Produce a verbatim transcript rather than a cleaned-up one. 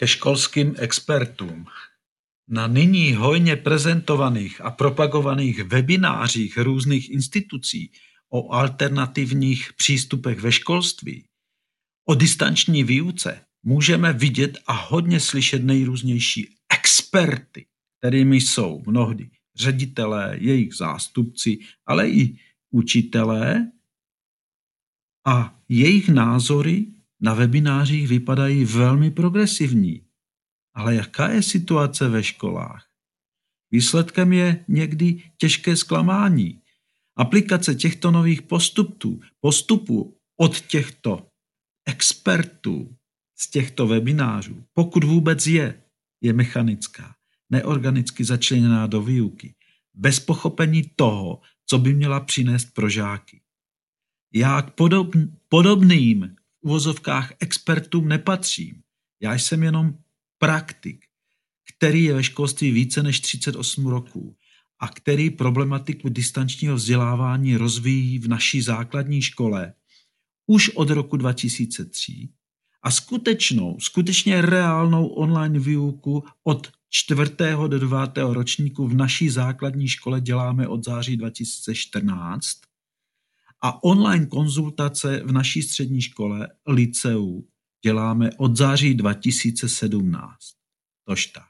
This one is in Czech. ke školským expertům. Na nyní hojně prezentovaných a propagovaných webinářích různých institucí o alternativních přístupech ve školství, o distanční výuce, můžeme vidět a hodně slyšet nejrůznější experty, kterými jsou mnohdy ředitelé, jejich zástupci, ale i učitelé, a jejich názory na webinářích vypadají velmi progresivní. Ale jaká je situace ve školách? Výsledkem je někdy těžké zklamání. Aplikace těchto nových postupů, postupů od těchto expertů z těchto webinářů, pokud vůbec je, je mechanická, neorganicky začleněná do výuky, bez pochopení toho, co by měla přinést pro žáky. Já k podob, podobným v uvozovkách expertům nepatřím. Já jsem jenom praktik, který je ve školství více než třicet osm roků a který problematiku distančního vzdělávání rozvíjí v naší základní škole už od roku dva tisíce tři a skutečnou, skutečně reálnou online výuku od čtvrtého do devátého ročníku v naší základní škole děláme od září dva tisíce čtrnáct a online konzultace v naší střední škole, liceu, děláme od září dva tisíce sedmnáct. Tož tak.